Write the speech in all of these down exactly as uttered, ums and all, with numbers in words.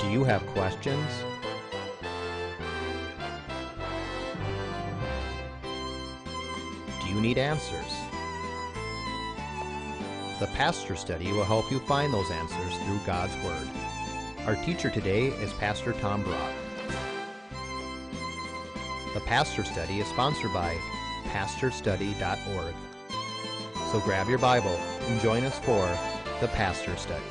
Do you have questions? Do you need answers? The Pastor's Study will help you find those answers through God's Word. Our teacher today is Pastor Tom Brock. The Pastor's Study is sponsored by Pastor Study dot org. So grab your Bible and join us for The Pastor's Study.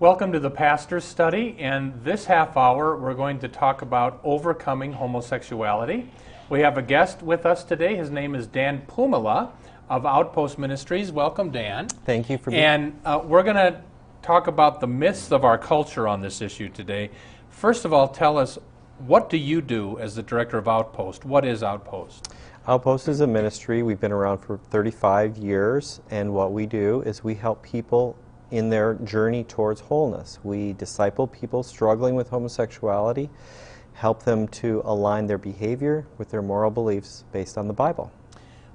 Welcome to the Pastor's Study, and this half hour we're going to talk about overcoming homosexuality. We have a guest with us today. His name is Dan Pumala of Outpost Ministries. Welcome, Dan. Thank you for being here. And uh, we're going to talk about the myths of our culture on this issue today. First of all, tell us, what do you do as the director of Outpost? What is Outpost? Outpost is a ministry. We've been around for thirty-five years, and what we do is we help people in their journey towards wholeness. We disciple people struggling with homosexuality, help them to align their behavior with their moral beliefs based on the Bible.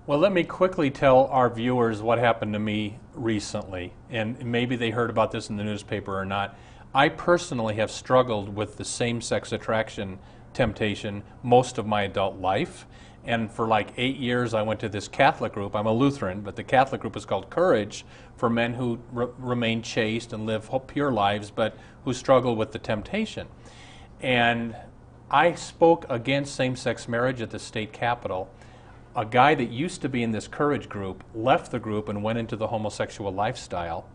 Well, let me quickly tell our viewers what happened to me recently, and maybe they heard about this in the newspaper or not. I personally have struggled with the same-sex attraction temptation most of my adult life, and for like eight years I went to this Catholic group. I'm a Lutheran, but the Catholic group is called Courage, for men who re remain chaste and live pure lives, but who struggle with the temptation. And I spoke against same-sex marriage at the state capitol. A guy that used to be in this Courage group left the group and went into the homosexual lifestyle.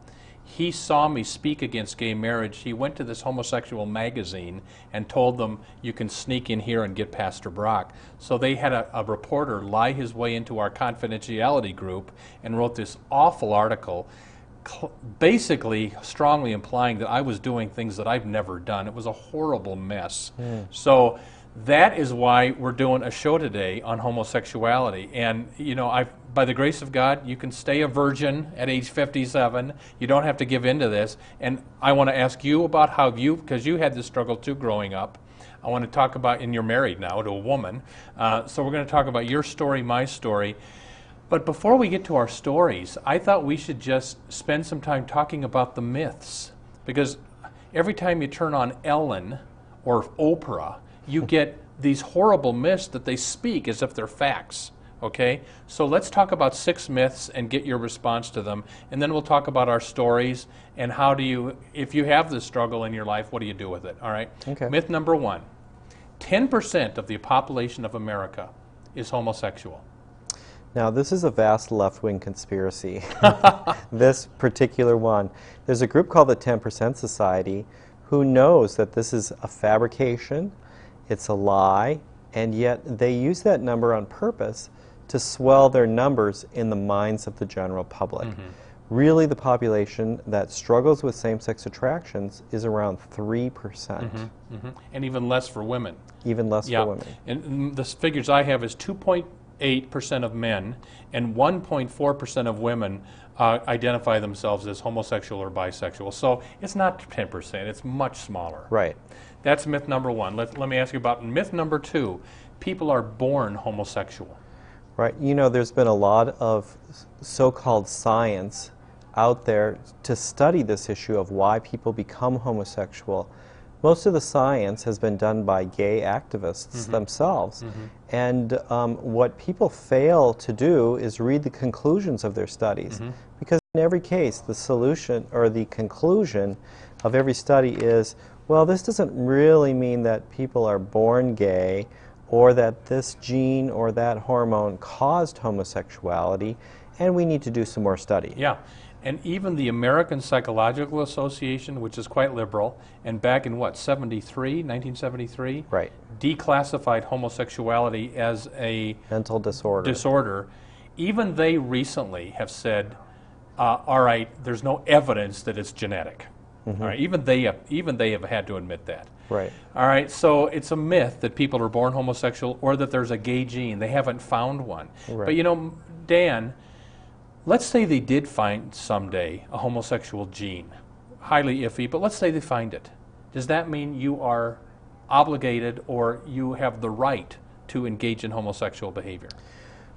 He saw me speak against gay marriage. He went to this homosexual magazine and told them, you can sneak in here and get Pastor Brock. So they had a, a reporter lie his way into our confidentiality group and wrote this awful article, basically strongly implying that I was doing things that I've never done. It was a horrible mess. Mm. So that is why we're doing a show today on homosexuality. And, you know, I've, by the grace of God, you can stay a virgin at age fifty-seven. You don't have to give in to this. And I want to ask you about how you, because you had this struggle too growing up. I want to talk about, and you're married now to a woman. Uh, so we're going to talk about your story, my story. But before we get to our stories, I thought we should just spend some time talking about the myths. Because every time you turn on Ellen or Oprah, you get these horrible myths that they speak as if they're facts, okay? So let's talk about six myths and get your response to them, and then we'll talk about our stories and how do you, if you have this struggle in your life, what do you do with it, all right? Okay. Myth number one, ten percent of the population of America is homosexual. Now, this is a vast left-wing conspiracy, this particular one. There's a group called the ten percent Society who knows that this is a fabrication, it's a lie, and yet they use that number on purpose to swell their numbers in the minds of the general public. Mm-hmm. Really, the population that struggles with same-sex attractions is around three percent. Mm-hmm. Mm-hmm. And even less for women. Even less yeah. for women. And the figures I have is two point eight percent of men and one point four percent of women uh, identify themselves as homosexual or bisexual. So it's not ten percent, it's much smaller. Right. That's myth number one. Let, let me ask you about myth number two. People are born homosexual. Right. You know, there's been a lot of so-called science out there to study this issue of why people become homosexual. Most of the science has been done by gay activists mm-hmm. themselves. Mm-hmm. And um, what people fail to do is read the conclusions of their studies. Mm-hmm. Because in every case, the solution or the conclusion of every study is, well, this doesn't really mean that people are born gay or that this gene or that hormone caused homosexuality, and we need to do some more study. Yeah. And even the American Psychological Association, which is quite liberal, and back in what, seventy-three, nineteen seventy-three? Right. Declassified homosexuality as a mental disorder. disorder. Even they recently have said, uh, all right, there's no evidence that it's genetic. Mm-hmm. All right, even they have, even they have had to admit that. Right. All right, so it's a myth that people are born homosexual or that there's a gay gene. They haven't found one. Right. But you know, Dan, let's say they did find someday a homosexual gene, highly iffy, but let's say they find it. Does that mean you are obligated or you have the right to engage in homosexual behavior?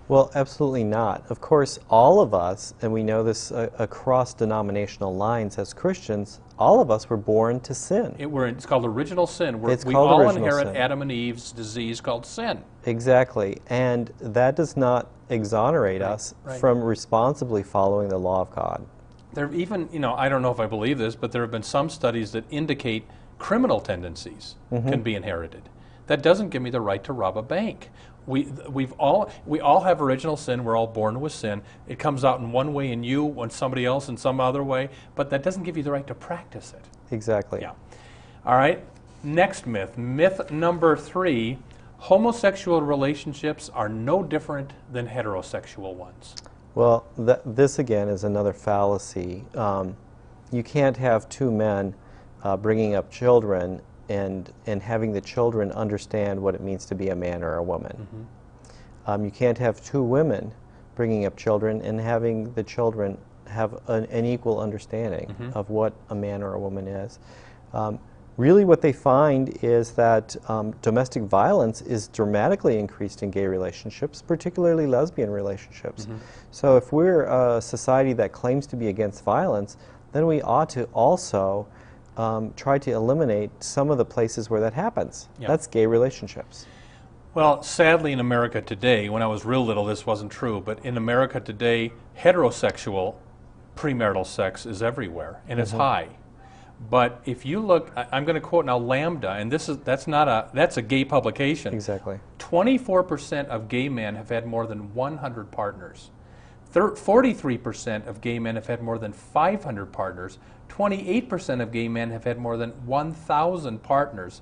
Well, absolutely not. Of course, all of us, and we know this uh, across denominational lines as Christians, all of us were born to sin. It, we're, it's called original sin. We're, it's we called all inherit sin. Adam and Eve's disease called sin. Exactly. And that does not exonerate right, us right. from responsibly following the law of God. There even, you know, I don't know if I believe this, but there have been some studies that indicate criminal tendencies mm-hmm. can be inherited. That doesn't give me the right to rob a bank. We we've all we all have original sin. We're all born with sin. It comes out in one way in you, in somebody else in some other way, but that doesn't give you the right to practice it. Exactly. Yeah. All right. Next myth. Myth number three: homosexual relationships are no different than heterosexual ones. Well, th this again is another fallacy. Um, you can't have two men uh, bringing up children and and having the children understand what it means to be a man or a woman. Mm-hmm. Um, you can't have two women bringing up children and having the children have an, an equal understanding mm-hmm. of what a man or a woman is. Um, really what they find is that um, domestic violence is dramatically increased in gay relationships, particularly lesbian relationships. Mm-hmm. So if we're a society that claims to be against violence, then we ought to also Um, try to eliminate some of the places where that happens. Yep. That's gay relationships. Well, sadly in America today, when I was real little this wasn't true, but in America today, heterosexual premarital sex is everywhere, and mm-hmm. it's high. But if you look, I, I'm going to quote now Lambda, and this is that's not a that's a gay publication. Exactly. twenty-four percent of gay men have had more than one hundred partners. forty-three percent of gay men have had more than five hundred partners. twenty-eight percent of gay men have had more than one thousand partners.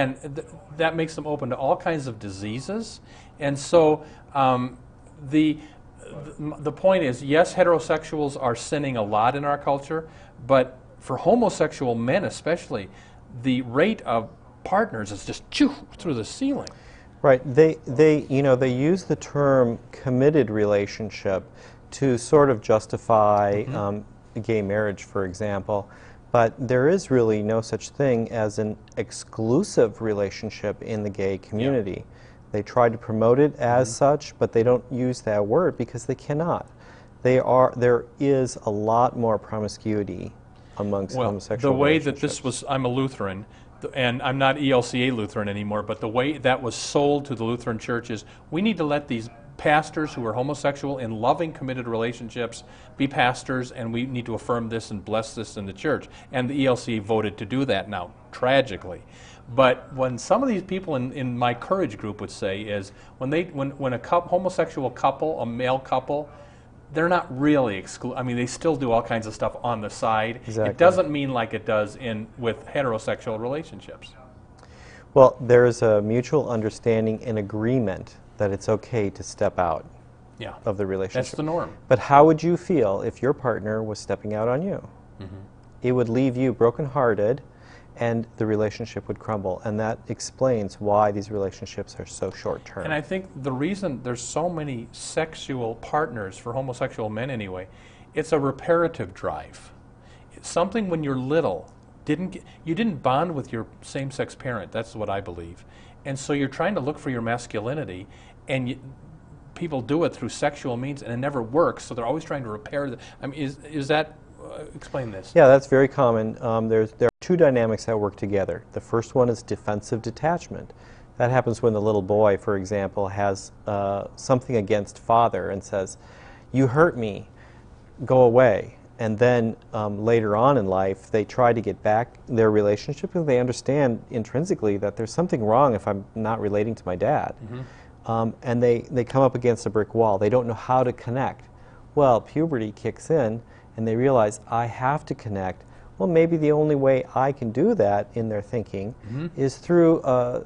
And th that makes them open to all kinds of diseases. And so um, the, the point is, yes, heterosexuals are sinning a lot in our culture, but for homosexual men especially, the rate of partners is just choo, through the ceiling. Right. They, they, you know, they use the term committed relationship to sort of justify mm-hmm. um, gay marriage, for example, but there is really no such thing as an exclusive relationship in the gay community. Yeah. They try to promote it as mm-hmm. such, but they don't use that word because they cannot. They are, there is a lot more promiscuity amongst well, homosexual relationships. The way that this was, I'm a Lutheran, and I'm not E L C A Lutheran anymore, but the way that was sold to the Lutheran church is we need to let these pastors who are homosexual in loving, committed relationships be pastors, and we need to affirm this and bless this in the church. And the E L C A voted to do that now, tragically. But when some of these people in, in my Courage group would say is when they when, when a couple, homosexual couple, a male couple, they're not really exclusive. I mean, they still do all kinds of stuff on the side. Exactly. It doesn't mean like it does in with heterosexual relationships. Well, there is a mutual understanding and agreement that it's okay to step out yeah. of the relationship. That's the norm. But how would you feel if your partner was stepping out on you? Mm-hmm. It would leave you brokenhearted, and the relationship would crumble. And that explains why these relationships are so short-term. And I think the reason there's so many sexual partners for homosexual men anyway, it's a reparative drive. It's something when you're little, didn't get, you didn't bond with your same-sex parent, that's what I believe. And so you're trying to look for your masculinity, and you, people do it through sexual means, and it never works, so they're always trying to repair the, I mean, is, is that, uh, explain this. Yeah, that's very common. Um, there's, there two dynamics that work together. The first one is defensive detachment. That happens when the little boy, for example, has uh, something against father and says, "You hurt me, go away." And then um, later on in life, they try to get back their relationship because they understand intrinsically that there's something wrong if I'm not relating to my dad. Mm-hmm. um, and they, they come up against a brick wall. They don't know how to connect. Well, puberty kicks in and they realize, I have to connect. Well, maybe the only way I can do that in their thinking mm-hmm. is through uh,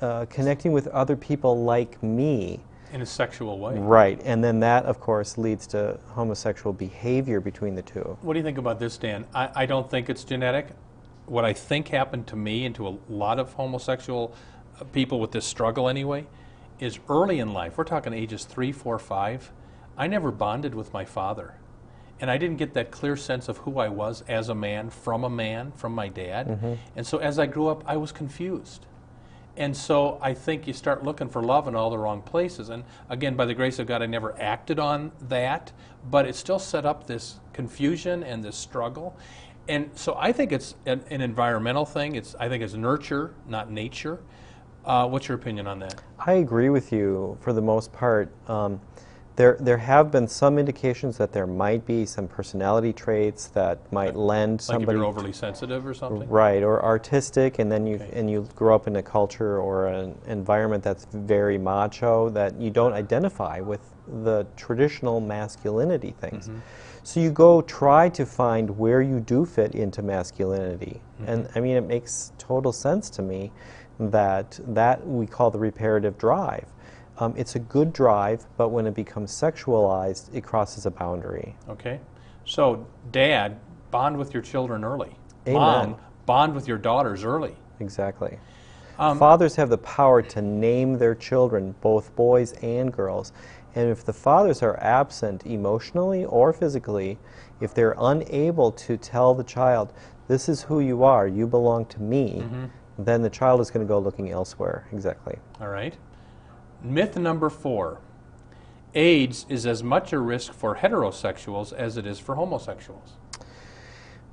uh, connecting with other people like me. In a sexual way. Right. And then that, of course, leads to homosexual behavior between the two. What do you think about this, Dan? I, I don't think it's genetic. What I think happened to me and to a lot of homosexual people with this struggle anyway is early in life, we're talking ages three, four, five, I never bonded with my father. And I didn't get that clear sense of who I was as a man, from a man, from my dad. Mm-hmm. And so as I grew up, I was confused. And so I think you start looking for love in all the wrong places. And again, by the grace of God, I never acted on that, but it still set up this confusion and this struggle. And so I think it's an, an environmental thing. It's I think it's nurture, not nature. Uh, what's your opinion on that? I agree with you for the most part. Um, There, there have been some indications that there might be some personality traits that might lend somebody... Like if you're overly sensitive or something? Right, or artistic, and then you okay. and you grow up in a culture or an environment that's very macho, that you don't identify with the traditional masculinity things. Mm-hmm. So you go try to find where you do fit into masculinity. Mm-hmm. And I mean, it makes total sense to me that that we call the reparative drive. Um, it's a good drive, but when it becomes sexualized, it crosses a boundary. Okay. So, Dad, bond with your children early. Amen. Mom, bond with your daughters early. Exactly. Um, fathers have the power to name their children, both boys and girls. And if the fathers are absent emotionally or physically, if they're unable to tell the child, this is who you are, you belong to me, mm-hmm. then the child is going to go looking elsewhere. Exactly. All right. Myth number four, AIDS is as much a risk for heterosexuals as it is for homosexuals.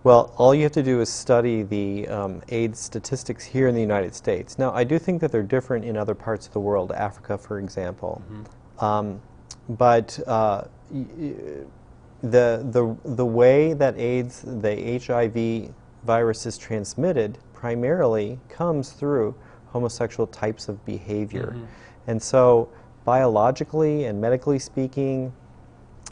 Well, all you have to do is study the um, AIDS statistics here in the United States. Now, I do think that they're different in other parts of the world, Africa, for example. Mm-hmm. um, but uh, the, the, the way that AIDS, the H I V virus is transmitted primarily comes through homosexual types of behavior. Mm-hmm. And so, biologically and medically speaking,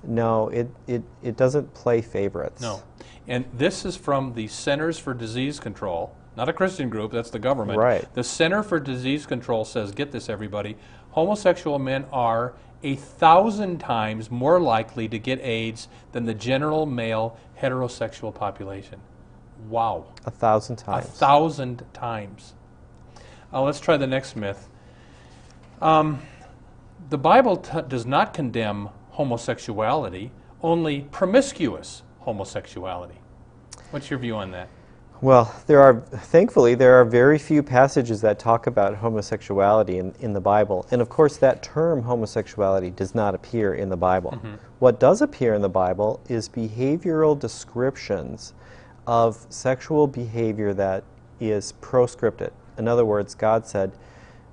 no, it, it, it doesn't play favorites. No. And this is from the Centers for Disease Control, not a Christian group, that's the government. Right. The Center for Disease Control says, get this everybody, homosexual men are a thousand times more likely to get AIDS than the general male heterosexual population. Wow. A thousand times. A thousand times. Uh, let's try the next myth. Um, the Bible t- does not condemn homosexuality, only promiscuous homosexuality. What's your view on that? Well, there are, thankfully, there are very few passages that talk about homosexuality in, in the Bible. And of course, that term homosexuality does not appear in the Bible. Mm-hmm. What does appear in the Bible is behavioral descriptions of sexual behavior that is proscripted. In other words, God said,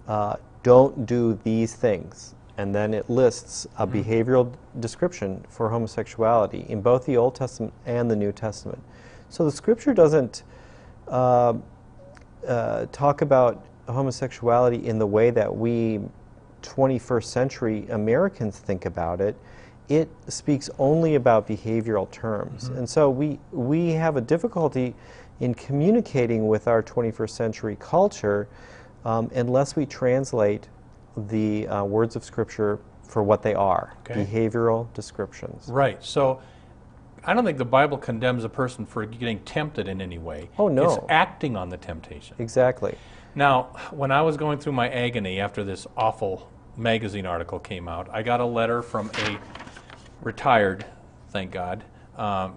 uh, don't do these things. And then it lists a mm-hmm. behavioral description for homosexuality in both the Old Testament and the New Testament. So the Scripture doesn't uh, uh, talk about homosexuality in the way that we twenty-first century Americans think about it. It speaks only about behavioral terms. Mm-hmm. And so we, we have a difficulty in communicating with our twenty-first century culture Um, unless we translate the uh, words of Scripture for what they are, okay. behavioral descriptions. Right. So I don't think the Bible condemns a person for getting tempted in any way. Oh, no. It's acting on the temptation. Exactly. Now, when I was going through my agony after this awful magazine article came out, I got a letter from a retired, thank God, um,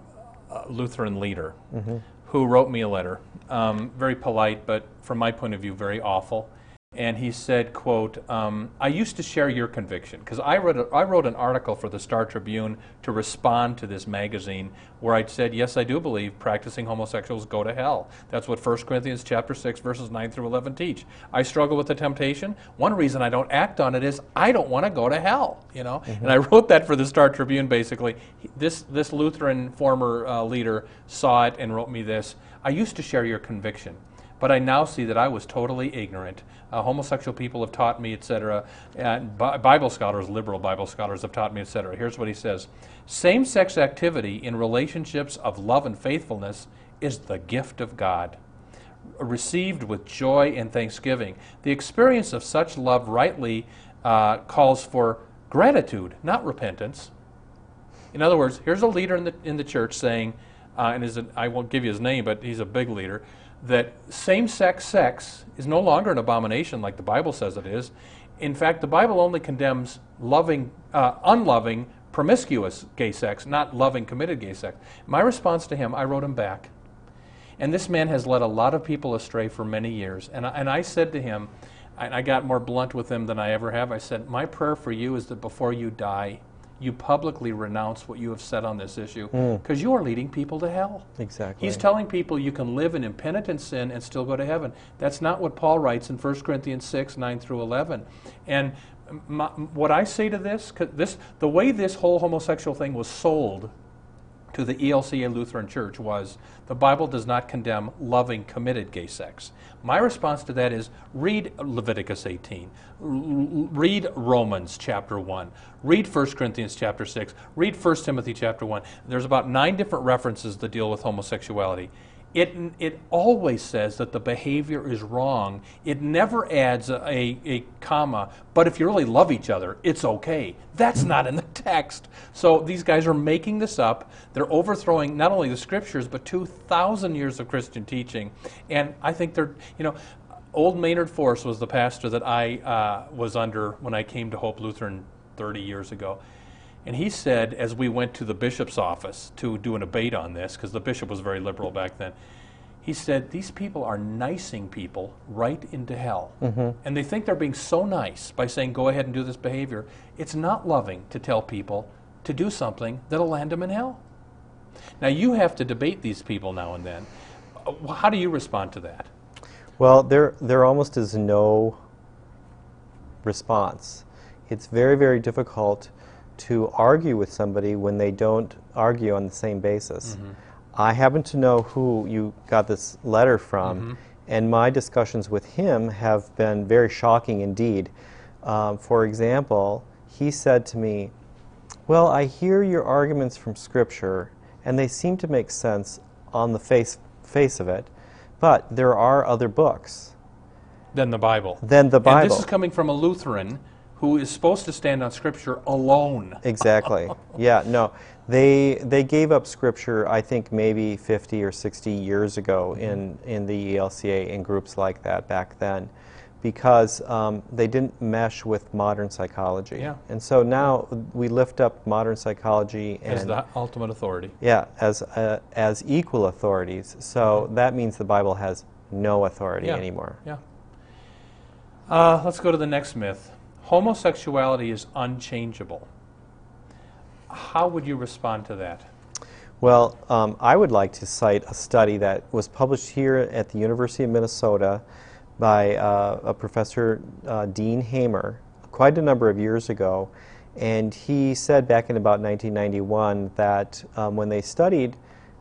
Lutheran leader. Mm-hmm. Who wrote me a letter, um, very polite, but from my point of view, very awful. And he said, quote, um, I used to share your conviction, because I wrote a, I wrote an article for the Star Tribune to respond to this magazine where I said, yes, I do believe practicing homosexuals go to hell. That's what First Corinthians chapter six, verses nine through eleven teach. I struggle with the temptation. One reason I don't act on it is I don't want to go to hell, you know. Mm-hmm. And I wrote that for the Star Tribune, basically. This, this Lutheran former uh, leader saw it and wrote me this. I used to share your conviction, but I now see that I was totally ignorant. Uh, homosexual people have taught me, et cetera. And Bi- Bible scholars, liberal Bible scholars have taught me, et cetera. Here's what he says. Same-sex activity in relationships of love and faithfulness is the gift of God, received with joy and thanksgiving. The experience of such love rightly uh, calls for gratitude, not repentance. In other words, here's a leader in the, in the church saying, uh, and is a, I won't give you his name, but he's a big leader, that same-sex sex is no longer an abomination like the Bible says it is. In fact, the Bible only condemns loving, uh, unloving, promiscuous gay sex, not loving, committed gay sex. My response to him, I wrote him back. And this man has led a lot of people astray for many years. And I, and I said to him, I, I got more blunt with him than I ever have. I said, my prayer for you is that before you die, you publicly renounce what you have said on this issue, because mm. you are leading people to hell. Exactly. He's telling people you can live in impenitent sin and still go to heaven. That's not what Paul writes in First Corinthians six, nine through eleven. And my, what I say to this, cause this, the way this whole homosexual thing was sold to the E L C A Lutheran Church was, the Bible does not condemn loving, committed gay sex. My response to that is, read Leviticus eighteen, read Romans chapter one, read First Corinthians chapter six, read First Timothy chapter one. There's about nine different references that deal with homosexuality. It, it always says that the behavior is wrong. It never adds a, a, a comma, but if you really love each other, it's okay. That's not in the text. So these guys are making this up. They're overthrowing not only the scriptures, but two thousand years of Christian teaching. And I think they're, you know, old Maynard Force was the pastor that I uh, was under when I came to Hope Lutheran thirty years ago. And he said, as we went to the bishop's office to do an debate on this, because the bishop was very liberal back then, he said, these people are nicing people right into hell. Mm-hmm. And they think they're being so nice by saying, go ahead and do this behavior. It's not loving to tell people to do something that'll land them in hell. Now, you have to debate these people now and then. How do you respond to that? Well, there, there almost is no response. It's very, very difficult to argue with somebody when they don't argue on the same basis. Mm-hmm. I happen to know who you got this letter from, mm-hmm. and my discussions with him have been very shocking indeed. Um, for example, he said to me, well, I hear your arguments from Scripture, and they seem to make sense on the face, face of it, but there are other books. Than the Bible. Than the Bible. And this is coming from a Lutheran who is supposed to stand on Scripture alone. Exactly. Yeah, no. They they gave up Scripture, I think, maybe fifty or sixty years ago in, in the E L C A, in groups like that back then, because um, they didn't mesh with modern psychology. Yeah. And so now we lift up modern psychology. And, as the ultimate authority. Yeah, as, uh, as equal authorities. So that means the Bible has no authority yeah. anymore. Yeah. Uh, let's go to the next myth. Homosexuality is unchangeable. How would you respond to that? Well, um, I would like to cite a study that was published here at the University of Minnesota by uh, a professor, uh, Dean Hamer, quite a number of years ago. And he said back in about nineteen ninety-one that um, when they studied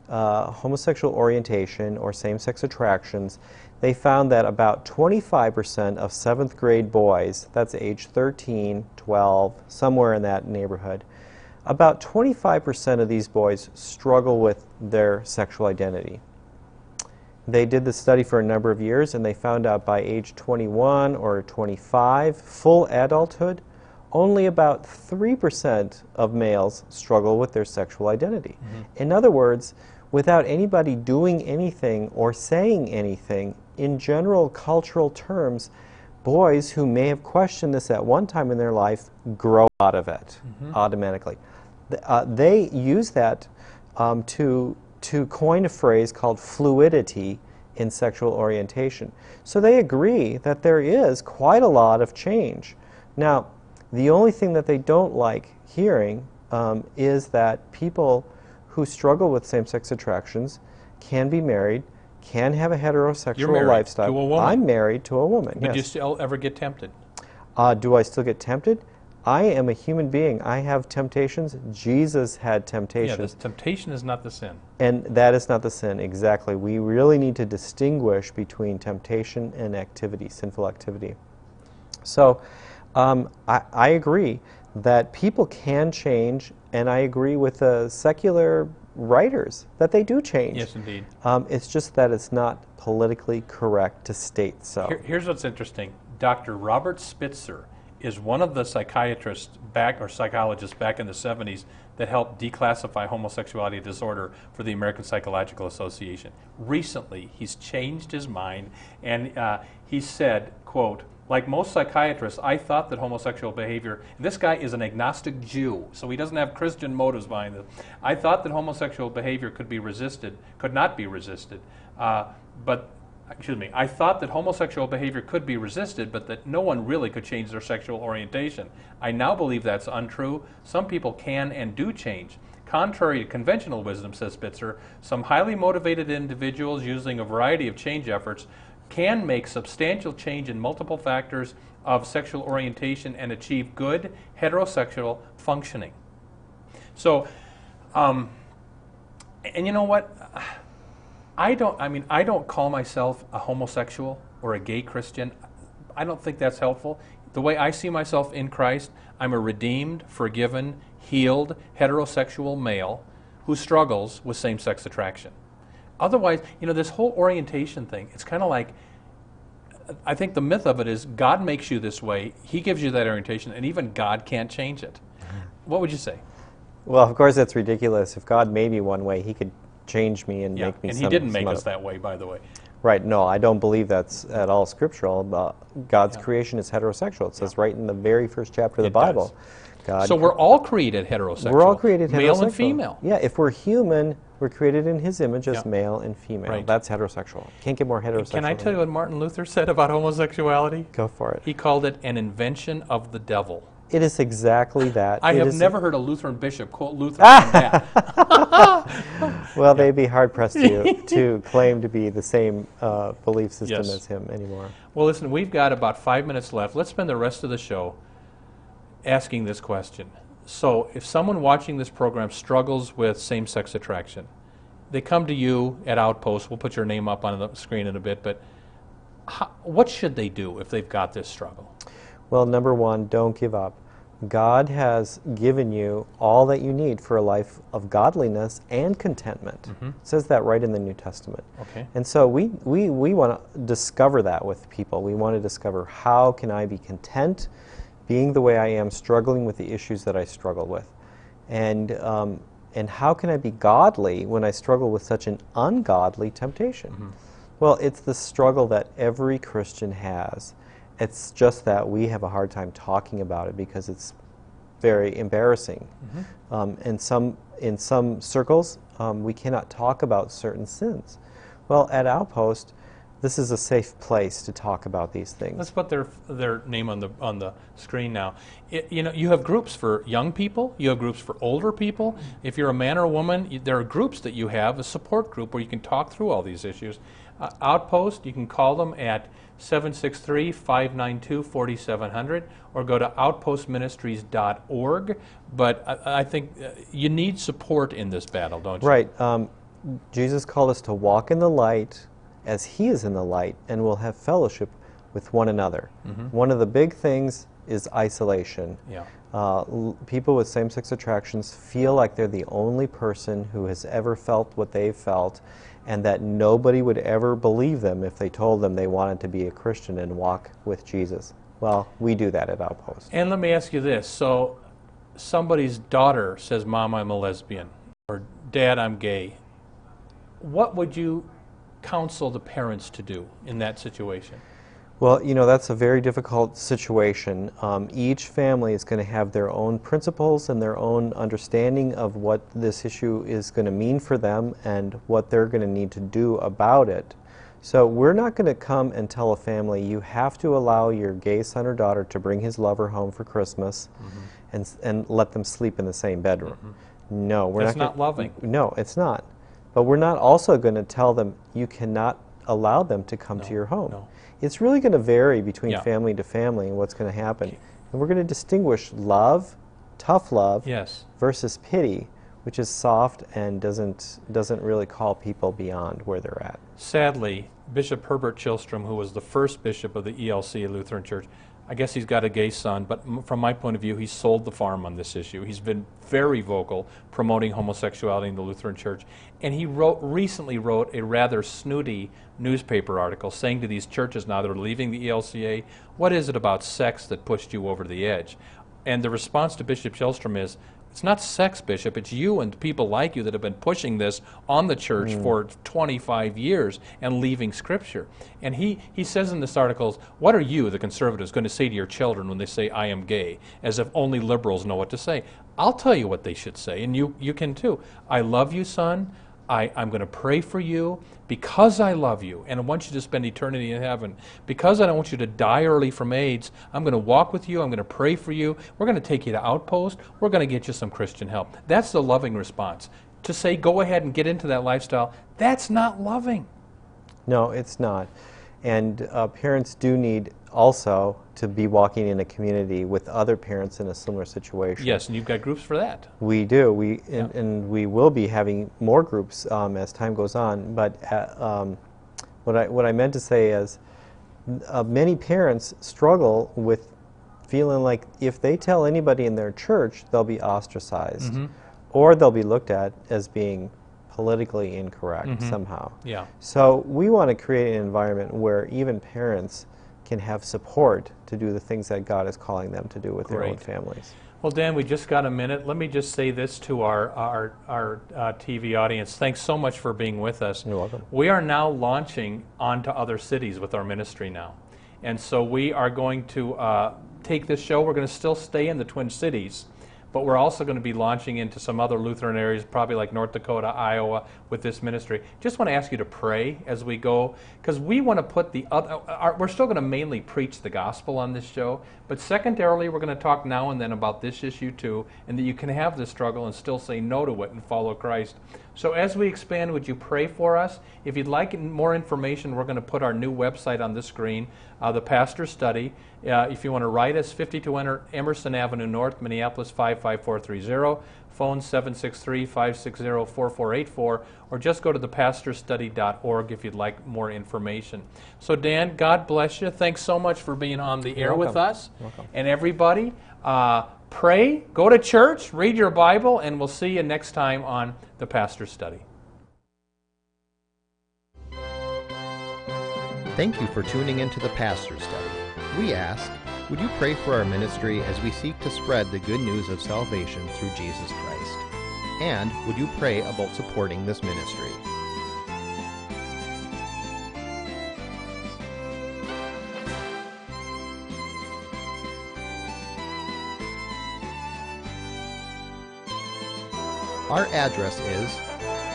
uh, homosexual orientation or same-sex attractions, they found that about twenty-five percent of seventh grade boys, that's age thirteen, twelve, somewhere in that neighborhood, about twenty-five percent of these boys struggle with their sexual identity. They did this study for a number of years, and they found out by age twenty-one or twenty-five, full adulthood, only about three percent of males struggle with their sexual identity. Mm-hmm. In other words, without anybody doing anything or saying anything, in general cultural terms, boys who may have questioned this at one time in their life grow out of it mm-hmm. automatically. Uh, they use that um, to, to coin a phrase called fluidity in sexual orientation. So they agree that there is quite a lot of change. Now, the only thing that they don't like hearing um, is that people who struggle with same-sex attractions can be married, can have a heterosexual You're married lifestyle. To a woman. I'm married to a woman. But yes. Do you still ever get tempted? Uh, do I still get tempted? I am a human being. I have temptations. Jesus had temptations. Yeah, this temptation is not the sin. And that is not the sin, exactly. We really need to distinguish between temptation and activity, sinful activity. So um, I, I agree that people can change, and I agree with the secular writers that they do change. Yes, indeed. Um, it's just that it's not politically correct to state so. Here, here's what's interesting. Doctor Robert Spitzer is one of the psychiatrists back or psychologists back in the seventies that helped declassify homosexuality disorder for the American Psychological Association. Recently, he's changed his mind, and uh, he said, quote, like most psychiatrists, I thought that homosexual behavior, and this guy is an agnostic Jew, so he doesn't have Christian motives behind this. I thought that homosexual behavior could be resisted, could not be resisted, uh, but excuse me, I thought that homosexual behavior could be resisted, but that no one really could change their sexual orientation. I now believe that's untrue. Some people can and do change. Contrary to conventional wisdom, says Spitzer, some highly motivated individuals using a variety of change efforts can make substantial change in multiple factors of sexual orientation and achieve good heterosexual functioning. So, um, and you know what? I don't, I mean, I don't call myself a homosexual or a gay Christian. I don't think that's helpful. The way I see myself in Christ, I'm a redeemed, forgiven, healed, heterosexual male who struggles with same-sex attraction. Otherwise, you know, this whole orientation thing, it's kind of like, I think the myth of it is God makes you this way, He gives you that orientation, and even God can't change it. What would you say? Well, of course, that's ridiculous. If God made me one way, He could change me and yeah, make me and some, He didn't make us that way, by the way. Right, no, I don't believe that's at all scriptural. Uh, God's yeah. creation is heterosexual. It says yeah. right in the very first chapter of the it Bible. God so we're all created heterosexual. We're all created heterosexual. Male and female. Yeah, if we're human, we're created in His image as yeah. male and female. Right. That's heterosexual. Can't get more heterosexual. Can I tell you what Martin Luther said about homosexuality? Go for it. He called it an invention of the devil. It is exactly that. I it have never heard a Lutheran bishop quote Luther on that. Well, they'd be hard-pressed to, to claim to be the same uh, belief system yes. as him anymore. Well, listen, we've got about five minutes left. Let's spend the rest of the show asking this question. So if someone watching this program struggles with same-sex attraction, they come to you at Outpost. We'll put your name up on the screen in a bit. But how, what should they do if they've got this struggle? Well, number one, don't give up. God has given you all that you need for a life of godliness and contentment. Mm-hmm. It says that right in the New Testament. Okay. And so we, we, we want to discover that with people. We want to discover how can I be content being the way I am, struggling with the issues that I struggle with. And, um, and how can I be godly when I struggle with such an ungodly temptation? Mm-hmm. Well, it's the struggle that every Christian has. It's just that we have a hard time talking about it because it's very embarrassing. Mm-hmm. Um, and some, in some circles, um, we cannot talk about certain sins. Well, at Outpost, this is a safe place to talk about these things. Let's put their their name on the on the screen now. It, you know, you have groups for young people. You have groups for older people. If you're a man or a woman, you, there are groups that you have, a support group where you can talk through all these issues. Uh, Outpost, you can call them at seven six three, five nine two, four seven zero zero or go to outpost ministries dot org. But I, I think you need support in this battle, don't you? Right. Um, Jesus called us to walk in the light as He is in the light, and we'll have fellowship with one another. Mm-hmm. One of the big things is isolation. Yeah. Uh, l- people with same-sex attractions feel like they're the only person who has ever felt what they've felt, and that nobody would ever believe them if they told them they wanted to be a Christian and walk with Jesus. Well, we do that at Outpost. And let me ask you this. So somebody's daughter says, Mom, I'm a lesbian, or Dad, I'm gay. What would you counsel the parents to do in that situation? Well, you know, that's a very difficult situation. Um, each family is going to have their own principles and their own understanding of what this issue is going to mean for them and what they're going to need to do about it. So we're not going to come and tell a family, you have to allow your gay son or daughter to bring his lover home for Christmas mm-hmm. and and let them sleep in the same bedroom. Mm-hmm. No, we're that's not, not loving. No, it's not. But we're not also going to tell them, you cannot allow them to come no, to your home. No. It's really going to vary between yeah. family to family and what's going to happen. And we're going to distinguish love, tough love, yes. versus pity, which is soft and doesn't doesn't really call people beyond where they're at. Sadly, Bishop Herbert Chilstrom, who was the first bishop of the E L C Lutheran Church, I guess he's got a gay son, but m- from my point of view, he sold the farm on this issue. He's been very vocal promoting homosexuality in the Lutheran Church. And he wrote recently wrote a rather snooty newspaper article saying to these churches now that are leaving the E L C A, what is it about sex that pushed you over the edge? And the response to Bishop Chilstrom is, it's not sex, Bishop. It's you and people like you that have been pushing this on the church mm. for twenty-five years and leaving Scripture. And he, he says in this article, what are you, the conservatives, going to say to your children when they say, I am gay, as if only liberals know what to say? I'll tell you what they should say, and you, you can too. I love you, son. I, I'm going to pray for you because I love you and I want you to spend eternity in heaven. Because I don't want you to die early from AIDS, I'm going to walk with you, I'm going to pray for you, we're going to take you to Outpost, we're going to get you some Christian help. That's the loving response. To say go ahead and get into that lifestyle, that's not loving. No, it's not. And uh, parents do need also to be walking in a community with other parents in a similar situation. Yes, and you've got groups for that. We do. We yeah. and, and we will be having more groups um, as time goes on. But uh, um, what I what I meant to say is, uh, many parents struggle with feeling like if they tell anybody in their church, they'll be ostracized, mm-hmm. or they'll be looked at as being politically incorrect mm-hmm. somehow. Yeah. So we want to create an environment where even parents can have support to do the things that God is calling them to do with Great. Their own families. Well, Dan, we just got a minute. Let me just say this to our our, our uh, T V audience. Thanks so much for being with us. You're welcome. We are now launching onto other cities with our ministry now. And so we are going to uh, take this show. We're going to still stay in the Twin Cities, but we're also going to be launching into some other Lutheran areas, probably like North Dakota, Iowa, with this ministry. Just want to ask you to pray as we go, because we want to put the other, our, we're still going to mainly preach the gospel on this show, but secondarily we're going to talk now and then about this issue too, and that you can have this struggle and still say no to it and follow Christ. So as we expand, would you pray for us? If you'd like more information, we're going to put our new website on the screen, uh, The Pastor's Study. Uh, if you want to write us, fifty-two Emerson Avenue North, Minneapolis five five four three zero, phone seven six three, five six zero, four four eight four, or just go to the pastors study dot org if you'd like more information. So Dan, God bless you. Thanks so much for being on the air with us. Welcome. And everybody, uh, pray, go to church, read your Bible, and we'll see you next time on The Pastor's Study. Thank you for tuning into The Pastor's Study. We ask, would you pray for our ministry as we seek to spread the good news of salvation through Jesus Christ? And would you pray about supporting this ministry? Our address is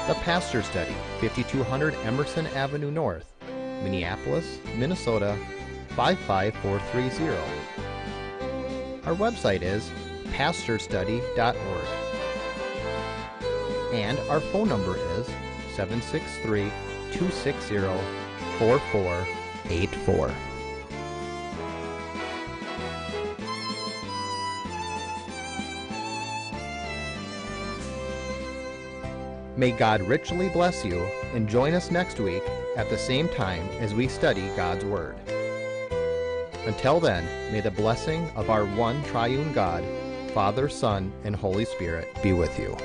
The Pastor's Study, fifty-two hundred Emerson Avenue North, Minneapolis, Minnesota, five five four three zero. Our website is pastors study dot org. And our phone number is seven six three, two six zero, four four eight four. May God richly bless you, and join us next week at the same time as we study God's Word. Until then, may the blessing of our one triune God, Father, Son, and Holy Spirit be with you.